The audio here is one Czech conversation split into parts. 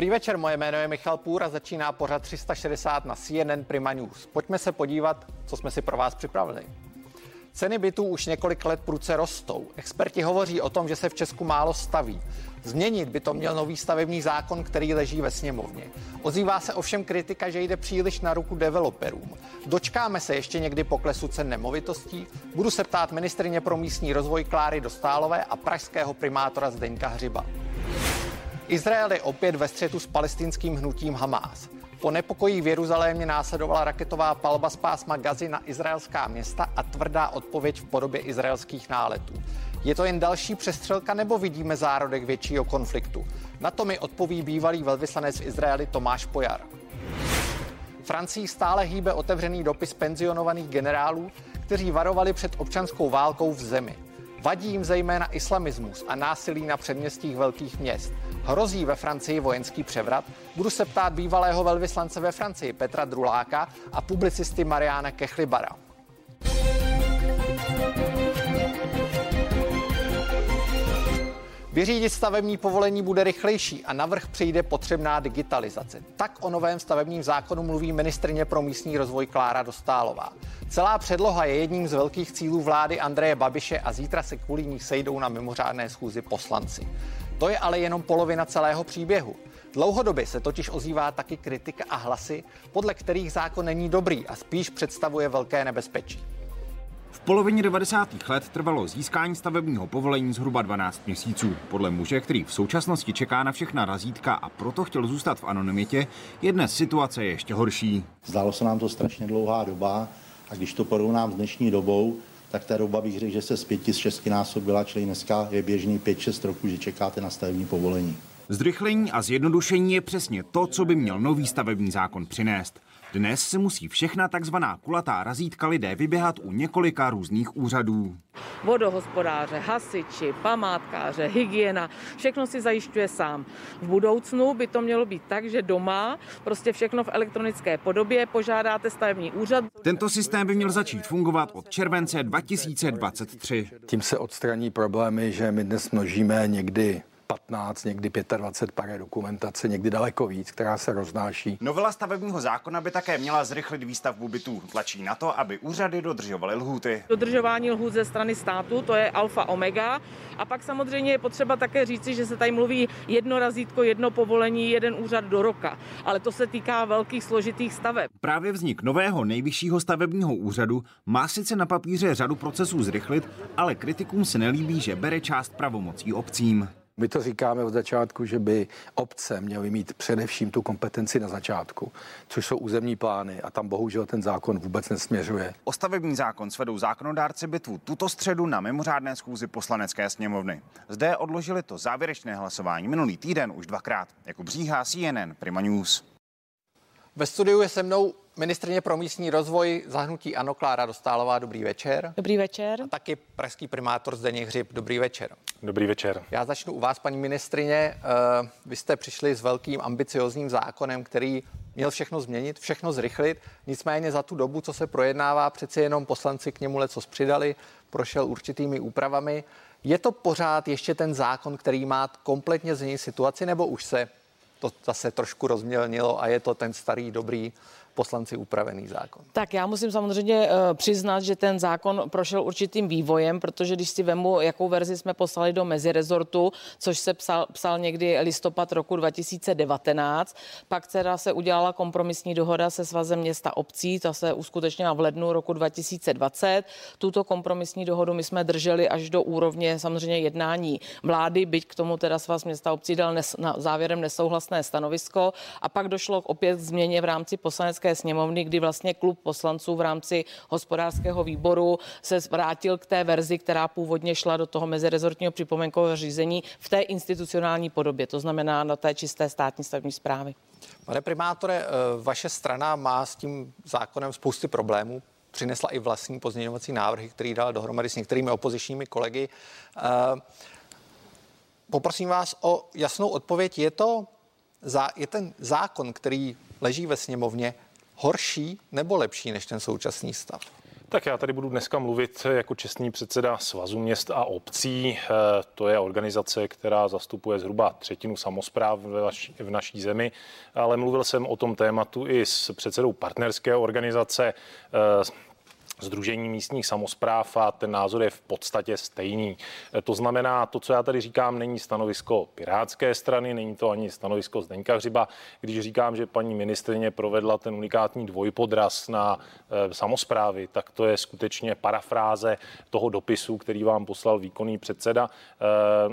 Dobrý večer, moje jméno je Michal Půra, začíná pořad 360 na CNN Prima News. Pojďme se podívat, co jsme si pro vás připravili. Ceny bytů už několik let prudce rostou. Experti hovoří o tom, že se v Česku málo staví. Změnit by to měl nový stavební zákon, který leží ve sněmovně. Ozývá se ovšem kritika, že jde příliš na ruku developerům. Dočkáme se ještě někdy poklesu cen nemovitostí? Budu se ptát ministryně pro místní rozvoj Kláry Dostálové a pražského primátora Zdeňka Hřiba. Izrael je opět ve střetu s palestinským hnutím Hamás. Po nepokojích v Jeruzalémě následovala raketová palba z pásma Gazy na izraelská města a tvrdá odpověď v podobě izraelských náletů. Je to jen další přestřelka, nebo vidíme zárodek většího konfliktu? Na to mi odpoví bývalý velvyslanec v Izraeli Tomáš Pojar. Francii stále hýbe otevřený dopis penzionovaných generálů, kteří varovali před občanskou válkou v zemi. Vadí jim zejména islamismus a násilí na předměstích velkých měst. Hrozí ve Francii vojenský převrat? Budu se ptát bývalého velvyslance ve Francii Petra Druláka a publicisty Mariána Kechlibara. Vyřídit stavební povolení bude rychlejší a navrch přijde potřebná digitalizace. Tak o novém stavebním zákonu mluví ministryně pro místní rozvoj Klára Dostálová. Celá předloha je jedním z velkých cílů vlády Andreje Babiše a zítra se kvůli ní sejdou na mimořádné schůzi poslanci. To je ale jenom polovina celého příběhu. Dlouhodobě se totiž ozývá taky kritika a hlasy, podle kterých zákon není dobrý a spíš představuje velké nebezpečí. V polovině 90. let trvalo získání stavebního povolení zhruba 12 měsíců. Podle muže, který v současnosti čeká na všechna razítka a proto chtěl zůstat v anonymitě, je dnes situace ještě horší. Zdálo se nám to strašně dlouhá doba a když to porovnám s dnešní dobou, tak ta doba bych řekl, že se z 5–6násobila, čili dneska je běžný 5–6 roků, že čekáte na stavební povolení. Zrychlení a zjednodušení je přesně to, co by měl nový stavební zákon přinést. Dnes se musí všechna takzvaná kulatá razítka lidé vyběhat u několika různých úřadů. Vodohospodáře, hasiči, památkáře, hygiena, všechno si zajišťuje sám. V budoucnu by to mělo být tak, že doma prostě všechno v elektronické podobě požádáte stavební úřad. Tento systém by měl začít fungovat od července 2023. Tím se odstraní problémy, že my dnes množíme někdy 15, někdy 25 pare dokumentace, někdy daleko víc, která se roznáší. Novela stavebního zákona by také měla zrychlit výstavbu bytů. Tlačí na to, aby úřady dodržovaly lhůty. Dodržování lhůt ze strany státu, to je alfa omega. A pak samozřejmě je potřeba také říci, že se tady mluví jedno razítko, jedno povolení, jeden úřad do roka. Ale to se týká velkých složitých staveb. Právě vznik nového nejvyššího stavebního úřadu má sice na papíře řadu procesů zrychlit, ale kritikům se nelíbí, že bere část pravomocí obcím. My to říkáme od začátku, že by obce měly mít především tu kompetenci na začátku, což jsou územní plány a tam bohužel ten zákon vůbec nesměřuje. O stavební zákon svedou zákonodárci bitvu tuto středu na mimořádné schůzi Poslanecké sněmovny. Zde odložili to závěrečné hlasování minulý týden už dvakrát. Jako Bříha, CNN Prima News. Ve studiu je se mnou ministryně pro místní rozvoj za hnutí ANO Klára Dostálová, dobrý večer. Dobrý večer. A taky pražský primátor Zdeněk Hřib, dobrý večer. Dobrý večer. Já začnu u vás, paní ministryně. Vy jste přišli s velkým ambiciozním zákonem, který měl všechno změnit, všechno zrychlit. Nicméně za tu dobu, co se projednává, přeci jenom poslanci k němu lecos přidali, prošel určitými úpravami. Je to pořád ještě ten zákon, který má kompletně změnit situaci, nebo už se to zase trošku rozmělnilo a je to ten starý, dobrý poslanci upravený zákon? Tak já musím samozřejmě přiznat, že ten zákon prošel určitým vývojem, protože když si vemu, jakou verzi jsme poslali do mezirezortu, což se psal někdy listopad roku 2019, pak teda se udělala kompromisní dohoda se Svazem města obcí, ta se uskutečnila v lednu roku 2020. Tuto kompromisní dohodu my jsme drželi až do úrovně samozřejmě jednání vlády, byť k tomu teda Svaz města obcí dal závěrem nesouhlasné stanovisko a pak došlo opět k změně v rámci poslanecké sněmovny, kdy vlastně klub poslanců v rámci hospodářského výboru se vrátil k té verzi, která původně šla do toho mezirezortního připomínkového řízení v té institucionální podobě, to znamená na té čisté státní stavební správy. Pane primátore, vaše strana má s tím zákonem spousty problémů. Přinesla i vlastní pozměňovací návrhy, který dala dohromady s některými opozičními kolegy. Poprosím vás o jasnou odpověď. Je ten zákon, který leží ve sněmovně, horší nebo lepší než ten současný stav? Tak já tady budu dneska mluvit jako čestný předseda Svazu měst a obcí. To je organizace, která zastupuje zhruba třetinu samospráv v naší zemi, ale mluvil jsem o tom tématu i s předsedou partnerské organizace Sdružení místních samospráv a ten názor je v podstatě stejný. To znamená, to, co já tady říkám, není stanovisko Pirátské strany, není to ani stanovisko Zdeňka Hřiba, když říkám, že paní ministryně provedla ten unikátní dvojpodraz na samosprávy, tak to je skutečně parafráze toho dopisu, který vám poslal výkonný předseda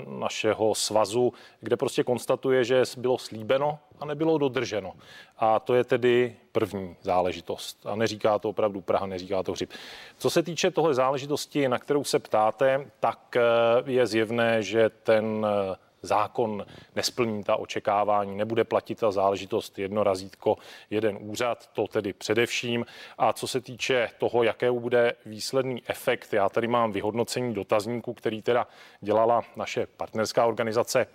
našeho svazu, kde prostě konstatuje, že bylo slíbeno a nebylo dodrženo. A to je tedy první záležitost. A neříká to opravdu Praha, neříká to Hřib. Co se týče tohle záležitosti, na kterou se ptáte, tak je zjevné, že ten zákon nesplní ta očekávání, nebude platit ta záležitost jedno razítko, jeden úřad, to tedy především. A co se týče toho, jaké bude výsledný efekt, já tady mám vyhodnocení dotazníku, který teda dělala naše partnerská organizace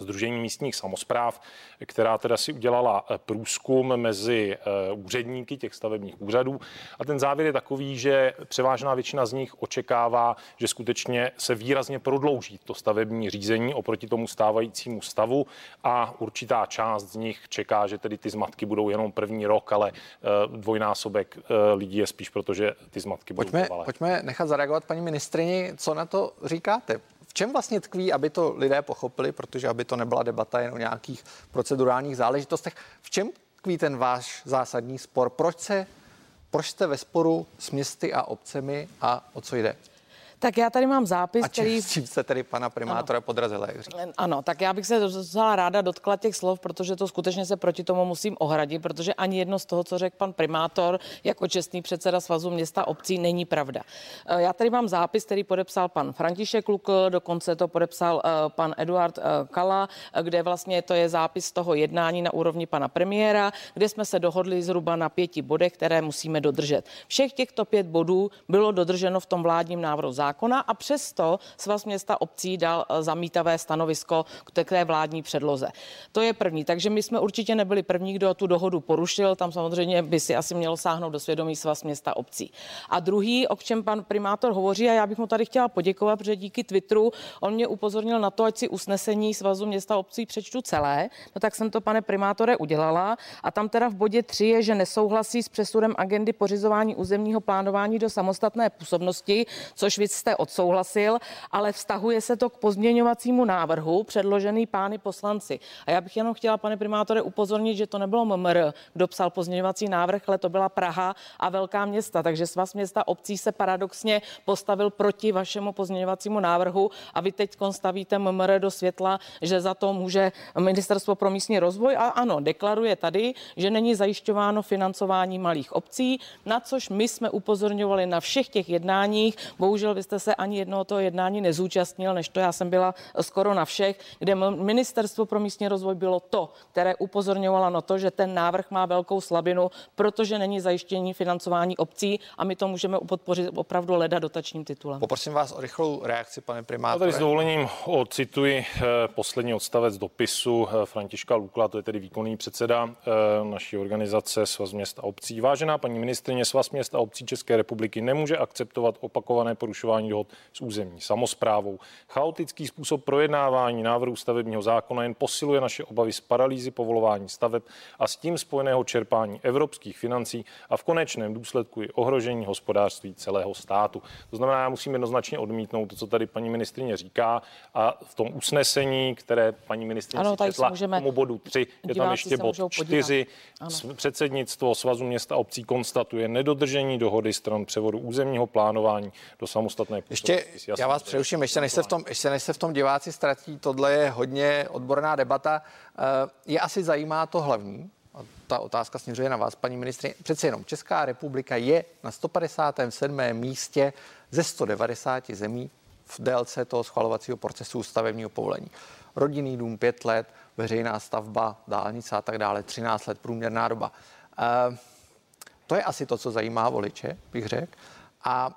Sdružení místních samospráv, která teda si udělala průzkum mezi úředníky těch stavebních úřadů a ten závěr je takový, že převážná většina z nich očekává, že skutečně se výrazně prodlouží to stavební řízení oproti tomu stávajícímu stavu a určitá část z nich čeká, že tedy ty zmatky budou jenom první rok, ale dvojnásobek lidí je spíš proto, že ty zmatky budou trvalé. Pojďme nechat zareagovat paní ministryni, co na to říkáte? V čem vlastně tkví, aby to lidé pochopili, protože aby to nebyla debata jen o nějakých procedurálních záležitostech, v čem tkví ten váš zásadní spor? Proč jste ve sporu s městy a obcemi a o co jde? Tak já tady mám zápis, který... čím jste tedy pana primátora podrazila, jak říkám. Ano, tak já bych se docela ráda dotkla těch slov, protože to skutečně se proti tomu musím ohradit, protože ani jedno z toho, co řekl pan primátor jako čestný předseda Svazu města obcí, není pravda. Já tady mám zápis, který podepsal pan František Kuk, dokonce to podepsal pan Eduard Kala, kde vlastně to je zápis toho jednání na úrovni pana premiéra, kde jsme se dohodli zhruba na 5 bodech, které musíme dodržet. Všech těchto 5 bodů bylo dodrženo v tom vládním návrhu zákona a přesto Svaz města obcí dal zamítavé stanovisko k té vládní předloze. To je první, takže my jsme určitě nebyli první, kdo tu dohodu porušil, tam samozřejmě by si asi mělo sáhnout do svědomí Svaz města obcí. A druhý, o čem pan primátor hovoří, a já bych mu tady chtěla poděkovat, protože díky Twitteru on mě upozornil na to, ať si usnesení Svazu města obcí přečtu celé, no tak jsem to, pane primátore, udělala a tam teda v bodě 3 je, že nesouhlasí s přesunem agendy pořizování územního plánování do samostatné působnosti, což jste odsouhlasil, ale vztahuje se to k pozměňovacímu návrhu předložený pány poslanci. A já bych jenom chtěla, pane primátore, upozornit, že to nebylo MMR, kdo psal pozměňovací návrh, ale to byla Praha a velká města, takže Svaz města obcí se paradoxně postavil proti vašemu pozměňovacímu návrhu a vy teď stavíte MMR do světla, že za to může Ministerstvo pro místní rozvoj a ano, deklaruje tady, že není zajišťováno financování malých obcí, na což my jsme upozorňovali na všech těch jednáních, bohužel jste se ani jednoho toho jednání nezúčastnil, než to já jsem byla skoro na všech, kde Ministerstvo pro místní rozvoj bylo to, které upozorňovalo na to, že ten návrh má velkou slabinu, protože není zajištění financování obcí a my to můžeme podpořit opravdu leda dotačním titulem. Poprosím vás o rychlou reakci, pane primátore. Tady s dovolením ocituji poslední odstavec dopisu Františka Lukla, to je tedy výkonný předseda naší organizace Svaz měst a obcí. Vážená paní ministryně, Svaz měst a obcí České republiky nemůže akceptovat opakované porušování dohod s územní samosprávou. Chaotický způsob projednávání návrhu stavebního zákona jen posiluje naše obavy z paralýzy povolování staveb a s tím spojeného čerpání evropských financí a v konečném důsledku i ohrožení hospodářství celého státu. To znamená, já musím jednoznačně odmítnout to, co tady paní ministryně říká a v tom usnesení, které paní ministryně četla, tomu bodu 3, je tam ještě bod 4. Předsednictvo Svazu města obcí konstatuje nedodržení dohody stran převodu územního plánování do samostatného. Ještě, já vás přeruším, ještě než se v tom diváci ztratí, tohle je hodně odborná debata. Je asi zajímá to hlavní, a ta otázka směřuje na vás, paní ministryně. Přece jenom Česká republika je na 157. místě ze 190 zemí v délce toho schvalovacího procesu stavebního povolení. Rodinný dům 5 let, veřejná stavba, dálnice a tak dále, 13 let průměrná doba. To je asi to, co zajímá voliče, bych řekl. A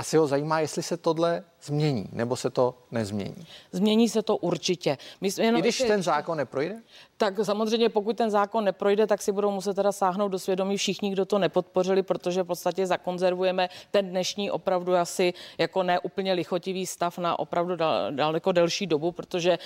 Asi ho zajímá, jestli se tohle změní, nebo se to nezmění. Změní se to určitě. I když ten zákon neprojde? Tak samozřejmě, pokud ten zákon neprojde, tak si budou muset teda sáhnout do svědomí všichni, kdo to nepodpořili, protože v podstatě zakonzervujeme ten dnešní opravdu asi jako neúplně lichotivý stav na opravdu daleko delší dobu, protože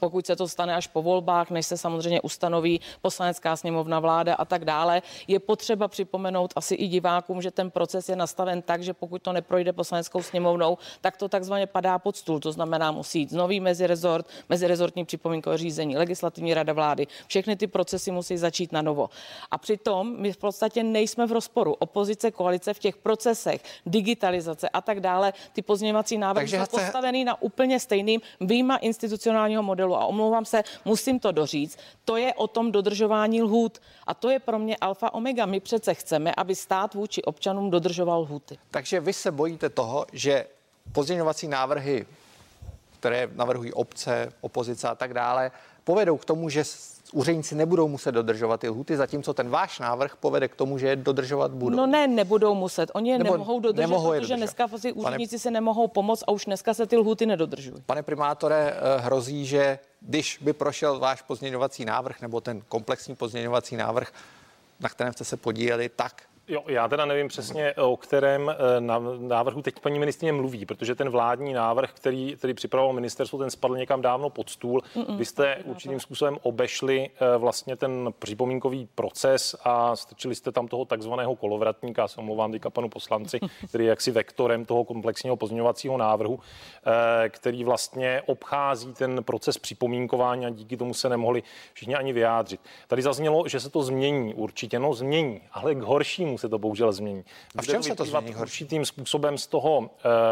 pokud se to stane až po volbách, než se samozřejmě ustanoví Poslanecká sněmovna, vláda a tak dále, je potřeba připomenout asi i divákům, že ten proces je nastaven tak, že pokud to neprojde Poslaneckou sněmovnou, tak to takzvaně padá pod stůl. To znamená, musí jít nový mezirezort, mezirezortní připomínkové řízení, legislativní rada vlády. Všechny ty procesy musí začít na novo. A přitom my v podstatě nejsme v rozporu. Opozice, koalice v těch procesech, digitalizace a tak dále, ty pozměňovací návrhy jsou postavený na úplně stejným výjima institucionálního modelu. A omlouvám se, musím to doříct. To je o tom dodržování lhůt. A to je pro mě alfa omega. My přece chceme, aby stát vůči občanům dodržoval lhůty. Takže vy se bojíte toho, že pozměňovací návrhy, které navrhují obce, opozice a tak dále, povedou k tomu, že úředníci nebudou muset dodržovat ty lhůty, zatímco ten váš návrh povede k tomu, že je dodržovat budou. No ne, nebudou muset. Oni je nemohou dodržet, protože dneska úředníci se nemohou pomoct a už dneska se ty lhůty nedodržují. Pane primátore, hrozí, že když by prošel váš pozměňovací návrh nebo ten komplexní pozměňovací návrh, na kterém jste se podíleli, tak... Jo, já teda nevím přesně, o kterém návrhu teď paní ministryně mluví, protože ten vládní návrh, který připravovalo ministerstvo, ten spadl někam dávno pod stůl. Vy jste určitým způsobem obešli vlastně ten připomínkový proces a strčili jste tam toho takzvaného kolovratníka, se omlouvám teďka panu poslanci, který je jaksi vektorem toho komplexního pozměňovacího návrhu, který vlastně obchází ten proces připomínkování a díky tomu se nemohli všichni ani vyjádřit. Tady zaznělo, že se to změní určitě, no změní, ale k horšímu se to bohužel změní. A v čem se to změní horším způsobem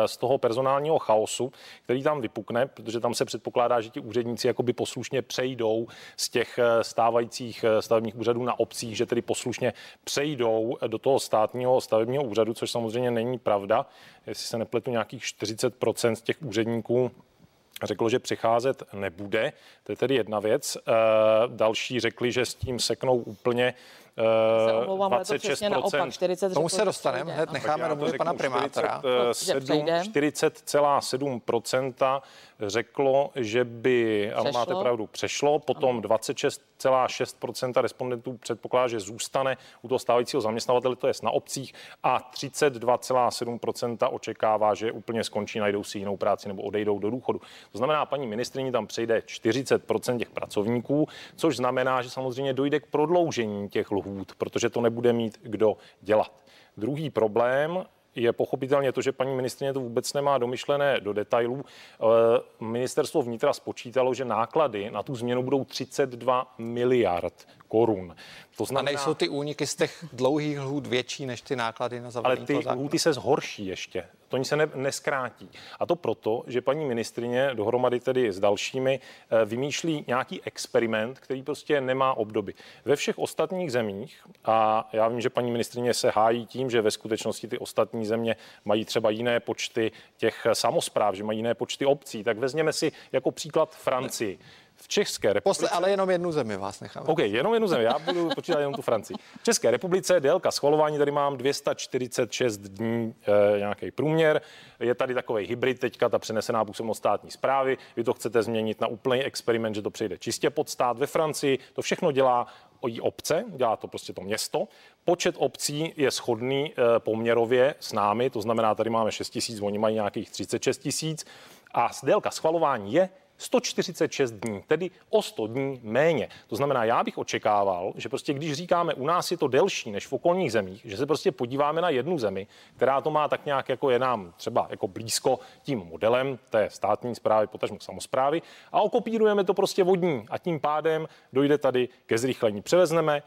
z toho personálního chaosu, který tam vypukne, protože tam se předpokládá, že ti úředníci jakoby poslušně přejdou z těch stávajících stavebních úřadů na obcích, že tedy poslušně přejdou do toho státního stavebního úřadu, což samozřejmě není pravda. Jestli se nepletu, nějakých 40% z těch úředníků řeklo, že přecházet nebude. To je tedy jedna věc. Další řekli, že s tím seknou úplně. Se omlouvám, 26%. Naopak, 40 tomu se dostaneme, hned necháme domluvit pana primátora. 40,7% řeklo, že by, ale máte pravdu, přešlo. Potom 26,6% respondentů předpokládá, že zůstane u toho stávajícího zaměstnavatele, to je na obcích, a 32,7% očekává, že úplně skončí, najdou si jinou práci nebo odejdou do důchodu. To znamená, paní ministryni tam přejde 40% těch pracovníků, což znamená, že samozřejmě dojde k prodloužení těch lhůt, protože to nebude mít kdo dělat. Druhý problém je pochopitelně to, že paní ministryně to vůbec nemá domyšlené do detailů. Ministerstvo vnitra spočítalo, že náklady na tu změnu budou 32 miliard korun. To znamená, a nejsou ty úniky z těch dlouhých lhůt větší než ty náklady na zavedení toho zákona? Ale ty lhůty se zhorší ještě. To nic se neskrátí. A to proto, že paní ministryně dohromady tedy s dalšími vymýšlí nějaký experiment, který prostě nemá obdoby. Ve všech ostatních zemích, a já vím, že paní ministryně se hájí tím, že ve skutečnosti ty ostatní země mají třeba jiné počty těch samospráv, že mají jiné počty obcí, tak vezměme si jako příklad Francii. V České republice... ale jenom jednu zemi vás necháme. OK, jenom jednu zemi, já budu počítat jenom tu Francii. V České republice délka schvalování, tady mám 246 dní nějaký průměr, je tady takovej hybrid teďka, ta přenesená působnost státní správy, vy to chcete změnit na úplný experiment, že to přejde čistě pod stát. Ve Francii to všechno dělá obce, dělá to prostě to město. Počet obcí je shodný poměrově s námi, to znamená, tady máme 6 000, oni mají nějakých 36 000 a délka schvalování je 146 dní, tedy o 100 dní méně. To znamená, já bych očekával, že prostě když říkáme, u nás je to delší než v okolních zemích, že se prostě podíváme na jednu zemi, která to má tak nějak jako je nám třeba jako blízko tím modelem, to je státní správy, potažmo samosprávy, a okopírujeme to prostě vodní a tím pádem dojde tady ke zrychlení. Převezneme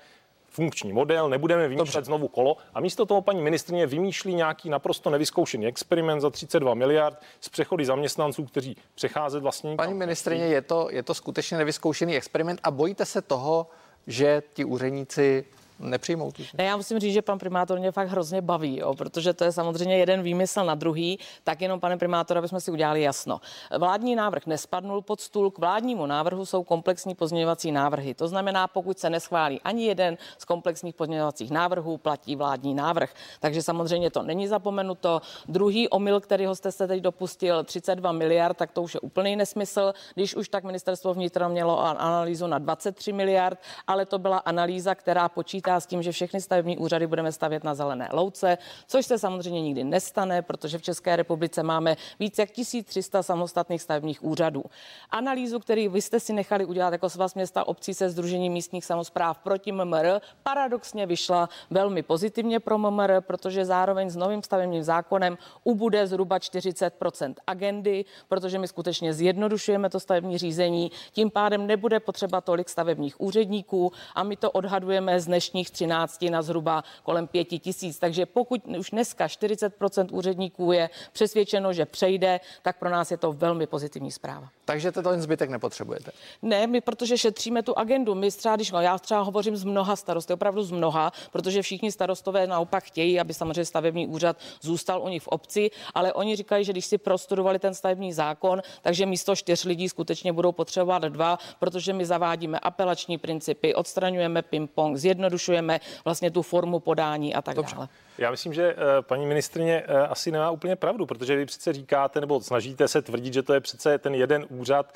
funkční model, nebudeme vymýšlet znovu kolo a místo toho paní ministryně vymýšlí nějaký naprosto nevyzkoušený experiment za 32 miliard s přechody zaměstnanců, kteří přecházet vlastně... Paní ministryně, je to skutečně nevyzkoušený experiment a bojíte se toho, že ti úředníci nepřijmout. Ne, já musím říct, že pan primátor mě fakt hrozně baví, jo, protože to je samozřejmě jeden výmysl na druhý, tak jenom, pane primátor, abychom si udělali jasno. Vládní návrh nespadnul pod stůl, k vládnímu návrhu jsou komplexní pozměňovací návrhy. To znamená, pokud se neschválí ani jeden z komplexních pozměňovacích návrhů, platí vládní návrh. Takže samozřejmě to není zapomenuto. Druhý omyl, kterýho jste se teď dopustil, 32 miliard, tak to už je úplný nesmysl. Když už tak ministerstvo vnitra mělo analýzu na 23 miliard, ale to byla analýza, která počítá s tím, že všechny stavební úřady budeme stavět na zelené louce, což se samozřejmě nikdy nestane, protože v České republice máme více jak 1300 samostatných stavebních úřadů. Analýzu, který vy jste si nechali udělat jako Svaz měst a obcí se Sdružením místních samospráv proti MMR, paradoxně vyšla velmi pozitivně pro MMR, protože zároveň s novým stavebním zákonem ubude zhruba 40% agendy, protože my skutečně zjednodušujeme to stavební řízení, tím pádem nebude potřeba tolik stavebních úředníků a my to odhadujeme z dnešních 13 na zhruba kolem 5 000. Takže pokud už dneska 40% úředníků je přesvědčeno, že přejde, tak pro nás je to velmi pozitivní zpráva. Takže to ten zbytek nepotřebujete? Ne, my protože šetříme tu agendu. My třeba, když já třeba hovořím s mnoha starosty, opravdu s mnoha, protože všichni starostové naopak chtějí, aby samozřejmě stavební úřad zůstal u nich v obci, ale oni říkají, že když si prostudovali ten stavební zákon, takže místo 4 lidí skutečně budou potřebovat 2, protože my zavádíme apelační principy, odstraňujeme ping-pong, zjednodušujeme vlastně tu formu podání a tak dále. Já myslím, že paní ministryně asi nemá úplně pravdu, protože vy přece říkáte nebo snažíte se tvrdit, že to je přece ten jeden úřad,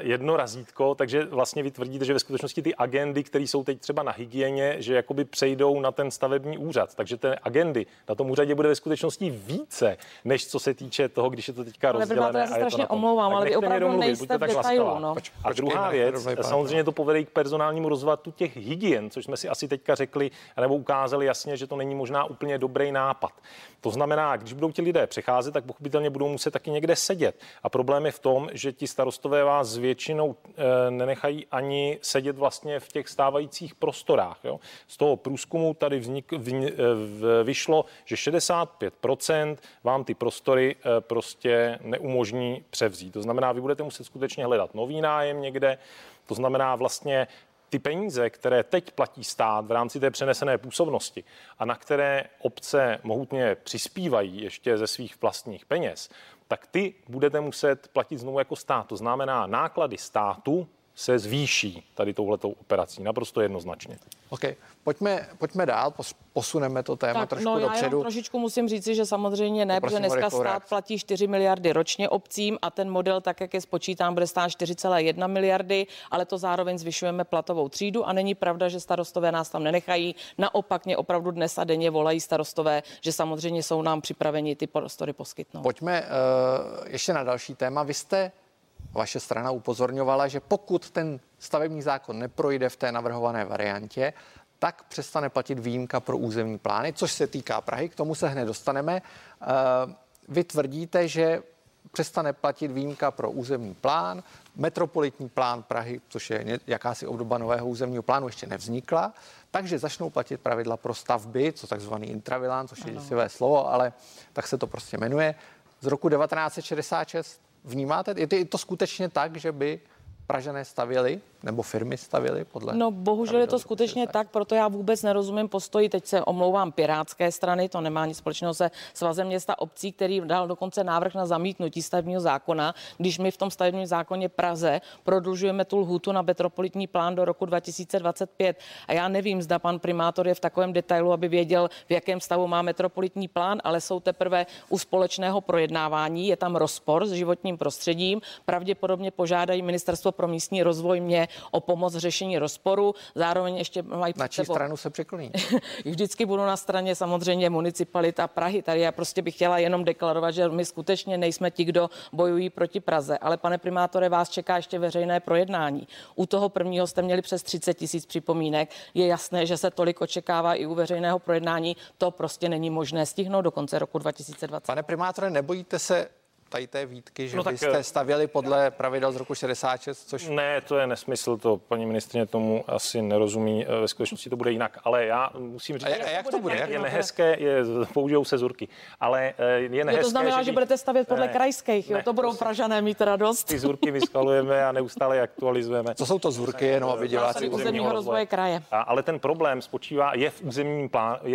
jedno razítko, takže vlastně vy tvrdíte, že ve skutečnosti ty agendy, které jsou teď třeba na hygieně, že jakoby přejdou na ten stavební úřad, takže ty agendy na tom úřadě bude ve skutečnosti více, než co se týče toho, když je to teďka rozdělené. Ale já se strašně omlouvám, ale vy opravdu nejste v detailu, no. A druhá věc, samozřejmě to povede k personálnímu rozvatu těch hygien, což jsme si asi teďka řekli, nebo ukázali jasně, že to není možná úplně dobrý nápad. To znamená, když budou ti lidé přecházet, tak pochopitelně budou muset taky někde sedět. A problém je v tom, že ti starostové vás většinou nenechají ani sedět vlastně v těch stávajících prostorách. Jo? Z toho průzkumu tady vyšlo, že 65% vám ty prostory prostě neumožní převzít. To znamená, vy budete muset skutečně hledat nový nájem někde. To znamená vlastně ty peníze, které teď platí stát v rámci té přenesené působnosti a na které obce mohutně přispívají ještě ze svých vlastních peněz, tak ty budete muset platit znovu jako stát. To znamená, náklady státu se zvýší tady touhletou operací. Naprosto jednoznačně. OK, pojďme dál, posuneme to téma tak, trošku dopředu. Já trošičku musím říci, že samozřejmě ne, protože dneska stát platí 4 miliardy ročně obcím a ten model, tak jak je spočítán, bude stát 4,1 miliardy, ale to zároveň zvyšujeme platovou třídu a není pravda, že starostové nás tam nenechají. Naopak mě opravdu dnes a denně volají starostové, že samozřejmě jsou nám připraveni ty prostory poskytnout. Pojďme ještě na další téma. Vaše strana upozorňovala, že pokud ten stavební zákon neprojde v té navrhované variantě, tak přestane platit výjimka pro územní plány, což se týká Prahy, k tomu se hned dostaneme. Vy tvrdíte, že přestane platit výjimka pro územní plán, metropolitní plán Prahy, což je jakási obdoba nového územního plánu, ještě nevznikla, takže začnou platit pravidla pro stavby, co takzvaný intravilán, což je děsivé slovo, ale tak se to prostě jmenuje, z roku 1966. Vnímáte? Je to skutečně tak, že by Pražané stavěli nebo firmy stavěly podle... No bohužel je to skutečně tak, proto já vůbec nerozumím postoji, teď se omlouvám pirátské strany, to nemá nic společného se Svazem města obcí, který dal dokonce návrh na zamítnutí stavebního zákona, když my v tom stavebním zákoně Praze prodlužujeme tu lhůtu na metropolitní plán do roku 2025. A já nevím, zda pan primátor je v takovém detailu, aby věděl, v jakém stavu má metropolitní plán, ale jsou teprve u společného projednávání, je tam rozpor s životním prostředím, pravděpodobně požádají ministerstvo pro místní rozvoj mě o pomoc řešení rozporu. Zároveň ještě mají... Na čí stranu se překloní? Vždycky budu na straně samozřejmě municipalita Prahy. Tady já prostě bych chtěla jenom deklarovat, že my skutečně nejsme ti, kdo bojují proti Praze. Ale pane primátore, vás čeká ještě veřejné projednání. U toho prvního jste měli přes 30 000 připomínek. Je jasné, že se tolik očekává i u veřejného projednání. To prostě není možné stihnout do konce roku 2020. Pane primátore, nebojíte se tady té výtky, že byste stavěli podle pravidel z roku 66, což... Ne, to je nesmysl, to paní ministryně tomu asi nerozumí, ve skutečnosti to bude jinak, ale já musím říct... A jak to bude? Je nehezké, použijou se zurky, ale je nehezké... To znamená, že budete stavět podle krajských, to budou Pražané mít radost. Ty zurky vyskalujeme a neustále aktualizujeme. Co jsou to zurky, jenom aby děláci územního rozvoje kraje? Ale ten problém spočívá, je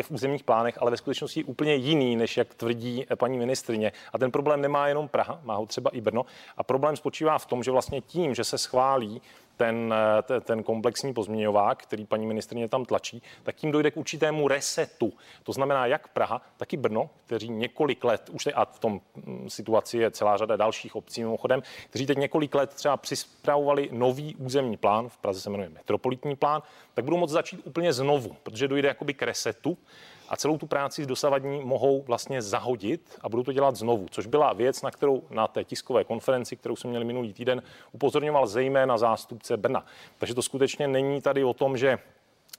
v územních plánech, ale ve skutečnosti úplně jiný, než jak tvrdí paní ministryně. A ten problém nemá jenom Praha, má ho třeba i Brno. A problém spočívá v tom, že vlastně tím, že se schválí ten komplexní pozměňovák, který paní ministryně tam tlačí, tak tím dojde k určitému resetu. To znamená, jak Praha, tak i Brno, kteří několik let, už a v tom situaci je celá řada dalších obcí mimochodem, kteří teď několik let třeba připravovali nový územní plán, v Praze se jmenuje metropolitní plán, tak budou moct začít úplně znovu, protože dojde jakoby k resetu. A celou tu práci dosavadní mohou vlastně zahodit a budou to dělat znovu, což byla věc, na kterou na té tiskové konferenci, kterou jsme měli minulý týden, upozorňoval zejména zástupce Brna. Takže to skutečně není tady o tom, že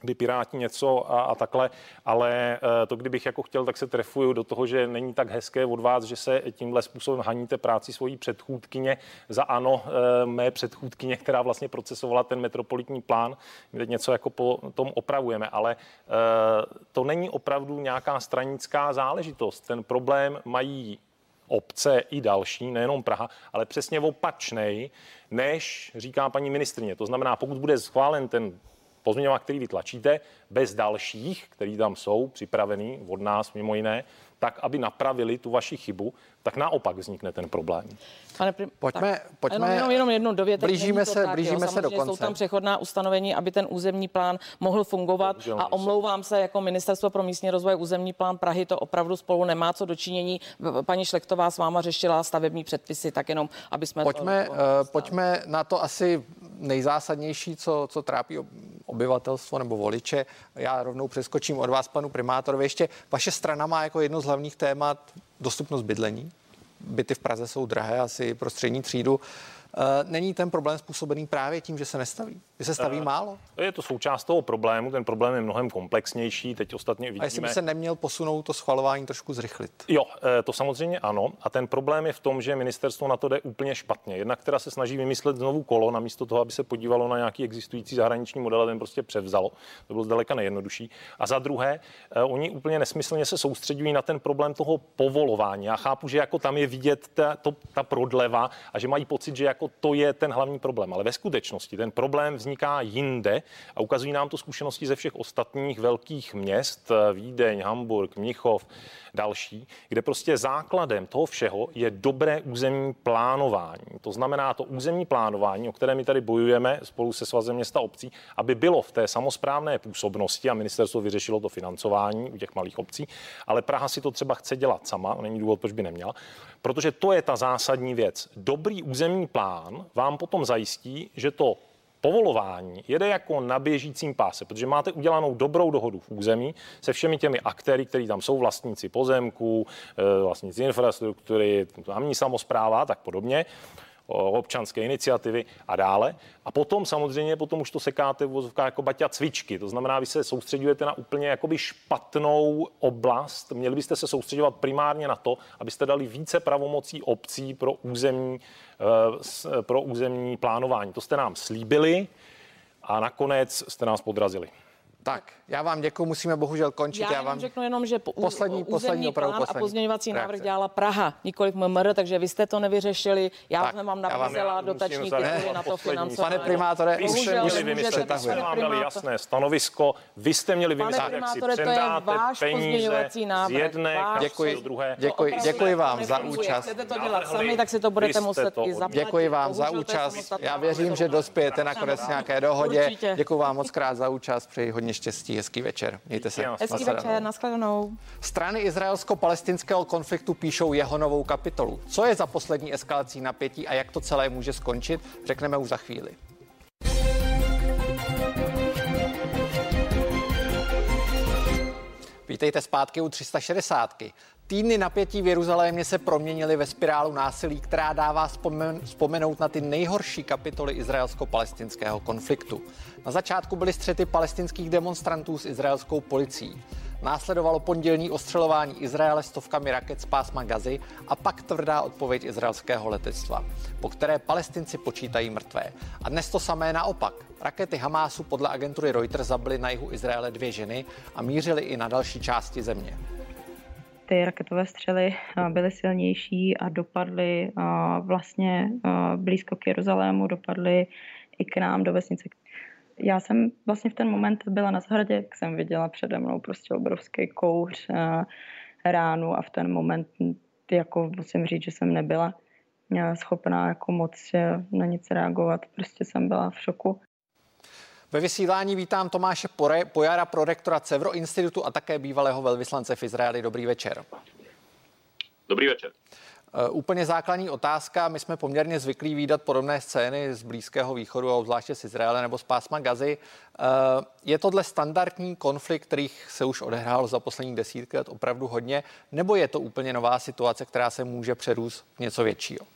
by Piráti něco a takhle, ale to, kdybych jako chtěl, tak se trefuju do toho, že není tak hezké od vás, že se tímhle způsobem haníte práci svojí předchůdkyně za ANO, mé předchůdkyně, která vlastně procesovala ten metropolitní plán, kde něco jako po tom opravujeme, ale to není opravdu nějaká stranická záležitost. Ten problém mají obce i další, nejenom Praha, ale přesně opačnej, než říká paní ministryně. To znamená, pokud bude schválen ten pozměňovák, který vy tlačíte, bez dalších, který tam jsou připravený od nás mimo jiné, tak, aby napravili tu vaši chybu, tak naopak vznikne ten problém. Pojďme jenom jednu dovětek. Blížíme se do konce. Jsou tam přechodná ustanovení, aby ten územní plán mohl fungovat a omlouvám se, jako Ministerstvo pro místní rozvoj územní plán Prahy to opravdu spolu nemá co dočinění. Paní Šlechtová s váma řešila stavební předpisy, tak jenom, aby jsme... Pojďme na to asi nejzásadnější, co trápí obyvatelstvo nebo voliče. Já rovnou přeskočím od vás, panu primátorovi. Ještě vaše strana má jako jedno z hlavních témat dostupnost bydlení. Byty v Praze jsou drahé, asi pro střední třídu. Není ten problém způsobený právě tím, že se nestaví? Že se staví málo? Je to součást toho problému, ten problém je mnohem komplexnější, teď ostatně vidíme. A jestli by se neměl posunout to schvalování trošku zrychlit? Jo, to samozřejmě ano. A ten problém je v tom, že ministerstvo na to jde úplně špatně. Jednak teda se snaží vymyslet znovu kolo, namísto toho, aby se podívalo na nějaký existující zahraniční model, a ten prostě převzalo. To bylo zdaleka nejjednodušší. A za druhé, oni úplně nesmyslně se soustředují na ten problém toho povolování. Já chápu, že jako tam je vidět ta prodleva a že mají pocit, že jako to je ten hlavní problém, ale ve skutečnosti ten problém vzniká jinde a ukazují nám to zkušenosti ze všech ostatních velkých měst, Vídeň, Hamburg, Mnichov, další, kde prostě základem toho všeho je dobré územní plánování. To znamená to územní plánování, o které my tady bojujeme spolu se Svazem města obcí, aby bylo v té samosprávné působnosti a ministerstvo vyřešilo to financování u těch malých obcí, ale Praha si to třeba chce dělat sama, není důvod, proč by neměla, protože to je ta zásadní věc. Dobrý územní plán vám potom zajistí, že to povolování jede jako na běžícím páse, protože máte udělanou dobrou dohodu v území se všemi těmi aktéry, kteří tam jsou, vlastníci pozemků, vlastníci infrastruktury, tamní samospráva a tak podobně, občanské iniciativy a dále. A potom samozřejmě, potom už to sekáte v vozovkách jako baťa cvičky. To znamená, vy se soustředujete na úplně jakoby špatnou oblast. Měli byste se soustředovat primárně na to, abyste dali více pravomocí obcí pro územní plánování. To jste nám slíbili a nakonec jste nás podrazili. Tak, já vám děkuji, musíme bohužel končit. Já vám řeknu jenom, že poslední plán a pozměňovací návrh dělala Praha, nikoliv MMR, takže vy jste to nevyřešili. Já jsem vám nabízela dotační tituly na to financování. Pane primátore, vy jste měli vymyslet, vám dali jasné stanovisko, vy jste měli vymyslet, jak si předáte peníze z jedné kapsy do druhé. Děkuji vám za účast. Chcete to dělat sami, tak si to budete muset i zaplatit. Děkuji vám za účast. Já věřím, že dospějete nakonec nějaké dohodě. Děkuji vám moc krát za účast, přeji hodně štěstí, hezký večer. Mějte se. Hezký večer, nashledanou. Strany izraelsko-palestinského konfliktu píšou jeho novou kapitolu. Co je za poslední eskalací napětí a jak to celé může skončit, řekneme už za chvíli. Vítejte zpátky u 360. Týdny napětí v Jeruzalémě se proměnily ve spirálu násilí, která dává vzpomenout na ty nejhorší kapitoly izraelsko-palestinského konfliktu. Na začátku byly střety palestinských demonstrantů s izraelskou policií. Následovalo pondělní ostřelování Izraele stovkami raket z pásma Gazy a pak tvrdá odpověď izraelského letectva, po které Palestinci počítají mrtvé. A dnes to samé naopak. Rakety Hamásu podle agentury Reuters zabily na jihu Izraele 2 ženy a mířily i na další části země. Ty raketové střely byly silnější a dopadly vlastně blízko k Jeruzalému, dopadly i k nám do vesnice. Já jsem vlastně v ten moment byla na zahradě, jak jsem viděla přede mnou prostě obrovský kouř ránu a v ten moment jako musím říct, že jsem nebyla schopná jako moc na nic reagovat. Prostě jsem byla v šoku. Ve vysílání vítám Tomáše Pojara, prorektora Cevro institutu a také bývalého velvyslance v Izraeli. Dobrý večer. Dobrý večer. Úplně základní otázka. My jsme poměrně zvyklí vídat podobné scény z Blízkého východu a obzvláště z Izraele nebo z pásma Gazy. Je tohle standardní konflikt, kterých se už odehrál za poslední desítky let opravdu hodně, nebo je to úplně nová situace, která se může přerůst v něco většího?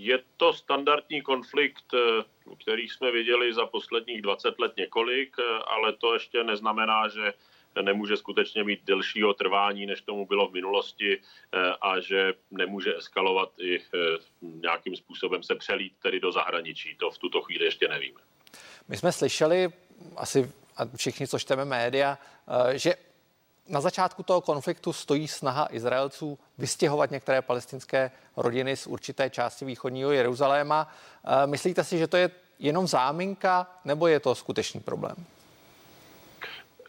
Je to standardní konflikt, kterých jsme viděli za posledních 20 let několik, ale to ještě neznamená, že nemůže skutečně mít delšího trvání, než tomu bylo v minulosti a že nemůže eskalovat i nějakým způsobem se přelít tedy do zahraničí. To v tuto chvíli ještě nevíme. My jsme slyšeli, asi všichni, co čteme média, že na začátku toho konfliktu stojí snaha Izraelců vystěhovat některé palestinské rodiny z určité části východního Jeruzaléma. Myslíte si, že to je jenom záminka, nebo je to skutečný problém?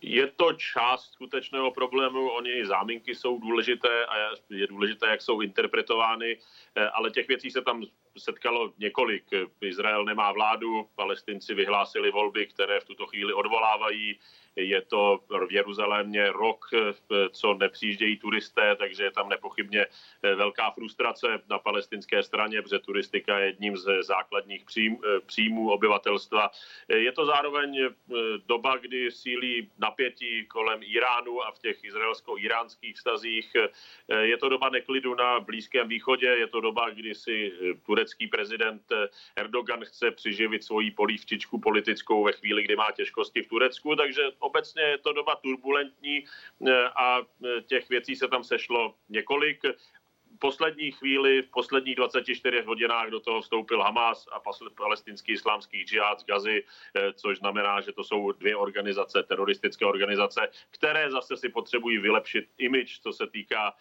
Je to část skutečného problému, oni záminky jsou důležité a je důležité, jak jsou interpretovány, ale těch věcí se tam setkalo několik. Izrael nemá vládu, Palestinci vyhlásili volby, které v tuto chvíli odvolávají. Je to v Jeruzalémě rok, co nepřijíždějí turisté, takže je tam nepochybně velká frustrace na palestinské straně, protože turistika je jedním ze základních příjmů obyvatelstva. Je to zároveň doba, kdy sílí napětí kolem Iránu a v těch izraelsko-iránských vztazích. Je to doba neklidu na Blízkém východě, je to doba, kdy si turecký prezident Erdogan chce přiživit svoji polívčičku politickou ve chvíli, kdy má těžkosti v Turecku, takže obecně je to doba turbulentní a těch věcí se tam sešlo několik. V poslední chvíli, v posledních 24 hodinách do toho vstoupil Hamás a palestinský islámský džihad z Gazy, což znamená, že to jsou 2 organizace, teroristické organizace, které zase si potřebují vylepšit image, co se týká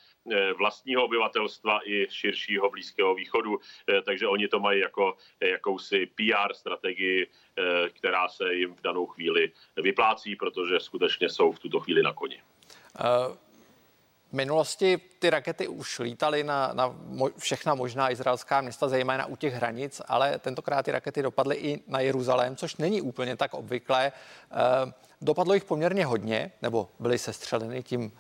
vlastního obyvatelstva i širšího Blízkého východu. Takže oni to mají jako jakousi PR strategii, která se jim v danou chvíli vyplácí, protože skutečně jsou v tuto chvíli na koni. V minulosti ty rakety už lítaly na všechna možná izraelská města, zejména u těch hranic, ale tentokrát ty rakety dopadly i na Jeruzalém, což není úplně tak obvyklé. Dopadlo jich poměrně hodně, nebo byly sestřeleny tím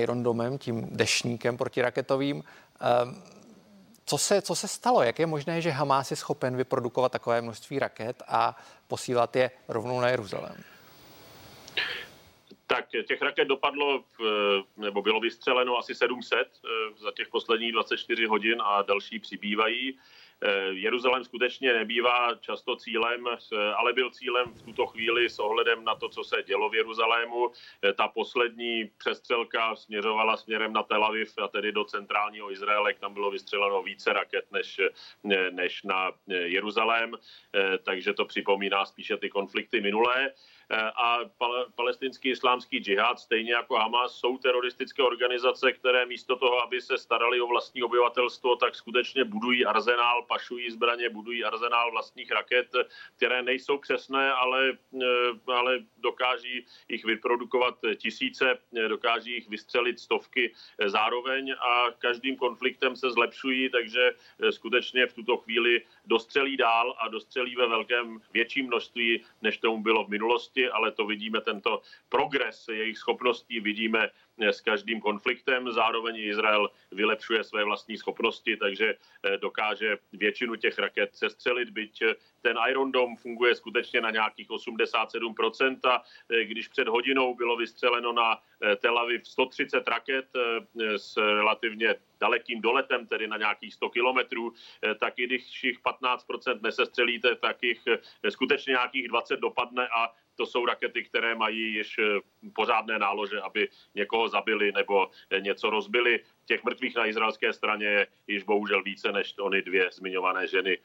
Iron Domem, tím dešníkem protiraketovým. Co se stalo? Jak je možné, že Hamás je schopen vyprodukovat takové množství raket a posílat je rovnou na Jeruzalém? Tak těch raket dopadlo, nebo bylo vystřeleno asi 700 za těch posledních 24 hodin a další přibývají. Jeruzalém skutečně nebývá často cílem, ale byl cílem v tuto chvíli s ohledem na to, co se dělo v Jeruzalému. Ta poslední přestřelka směřovala směrem na Tel Aviv a tedy do centrálního Izraele, tam bylo vystřeleno více raket než na Jeruzalém, takže to připomíná spíše ty konflikty minulé. A palestinský islámský džihad, stejně jako Hamas, jsou teroristické organizace, které místo toho, aby se starali o vlastní obyvatelstvo, tak skutečně budují arzenál, pašují zbraně, budují arzenál vlastních raket, které nejsou přesné, ale dokáží jich vyprodukovat tisíce, dokáží jich vystřelit stovky zároveň a každým konfliktem se zlepšují, takže skutečně v tuto chvíli dostřelí dál a dostřelí ve velkém, větším množství, než tomu bylo v minulosti. minulosti, ale to vidíme, tento progres jejich schopností vidíme s každým konfliktem. Zároveň Izrael vylepšuje své vlastní schopnosti, takže dokáže většinu těch raket sestřelit, byť ten Iron Dome funguje skutečně na nějakých 87%. A když před hodinou bylo vystřeleno na Tel Aviv 130 raket s relativně dalekým doletem, tedy na nějakých 100 kilometrů, tak i když jich 15% nesestřelíte, tak jich skutečně nějakých 20 dopadne a to jsou rakety, které mají již pořádné nálože, aby někoho zabili nebo něco rozbili. Těch mrtvých na izraelské straně je již bohužel více než ony dvě zmiňované ženy,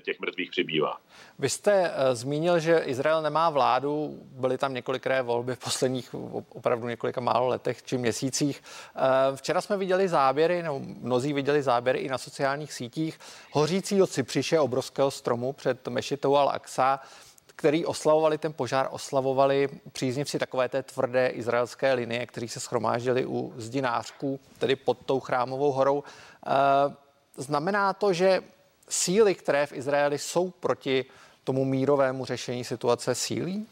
těch mrtvých přibývá. Vy jste zmínil, že Izrael nemá vládu, byly tam několikré volby v posledních opravdu několika málo letech či měsících. Včera jsme viděli záběry, nebo mnozí viděli záběry i na sociálních sítích hořícího cypřiše obrovského stromu před mešitou Al-Aqsa, který oslavovali ten požár, oslavovali příznivci takové té tvrdé izraelské linie, kteří se shromáždili u zdinářků, tedy pod tou chrámovou horou. Znamená to, že síly, které v Izraeli jsou proti tomu mírovému řešení situace, sílí?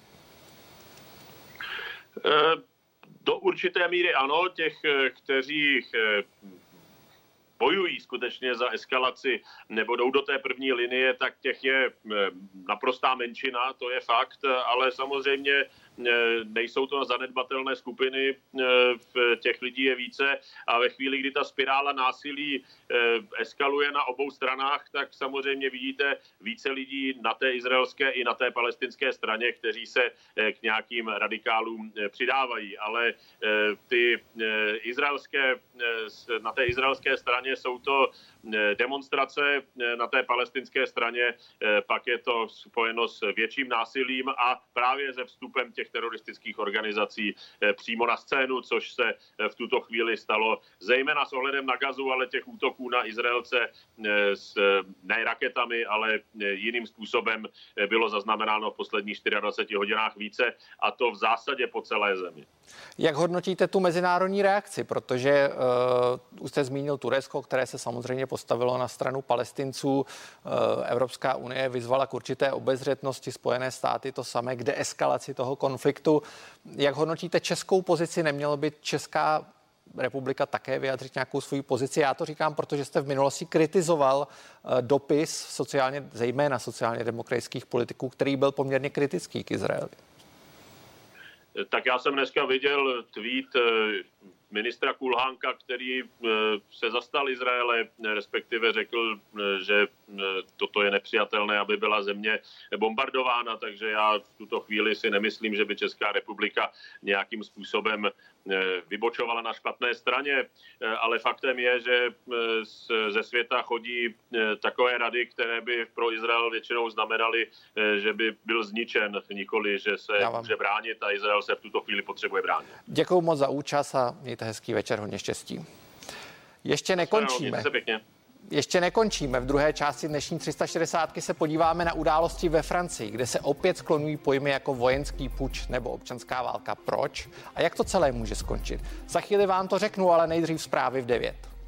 Do určité míry ano, těch, kteří bojují skutečně za eskalaci nebo jdou do té první linie, tak těch je naprostá menšina, to je fakt, ale samozřejmě nejsou to zanedbatelné skupiny, těch lidí je více a ve chvíli, kdy ta spirála násilí eskaluje na obou stranách, tak samozřejmě vidíte více lidí na té izraelské i na té palestinské straně, kteří se k nějakým radikálům přidávají, ale ty izraelské, na té izraelské straně jsou to demonstrace, na té palestinské straně pak je to spojeno s větším násilím a právě se vstupem těch teroristických organizací přímo na scénu, což se v tuto chvíli stalo zejména s ohledem na Gazu, ale těch útoků na Izraelce s ne raketami, ale jiným způsobem bylo zaznamenáno v posledních 24 hodinách více, a to v zásadě po celé zemi. Jak hodnotíte tu mezinárodní reakci? Protože už jste zmínil Turecko, které se samozřejmě postavilo na stranu Palestinců. Evropská unie vyzvala k určité obezřetnosti, Spojené státy to samé, k deeskalaci toho konfliktu. Jak hodnotíte českou pozici? Nemělo by Česká republika také vyjádřit nějakou svou pozici? Já to říkám, protože jste v minulosti kritizoval dopis zejména sociálně demokratických politiků, který byl poměrně kritický k Izraeli. Tak já jsem dneska viděl tweet ministra Kulhánka, který se zastal Izraele, respektive řekl, že toto je nepřijatelné, aby byla země bombardována, takže já v tuto chvíli si nemyslím, že by Česká republika nějakým způsobem vybočovala na špatné straně, ale faktem je, že ze světa chodí takové rady, které by pro Izrael většinou znamenaly, že by byl zničen, nikoli že se může bránit, a Izrael se v tuto chvíli potřebuje bránit. Děkuju moc za účast a mějte hezký večer, hodně štěstí. Ještě nekončíme. Ještě nekončíme. V druhé části dnešní 360 se podíváme na události ve Francii, kde se opět sklonují pojmy jako vojenský puč nebo občanská válka. Proč? A jak to celé může skončit? Za chvíli vám to řeknu, ale nejdřív zprávy v 9.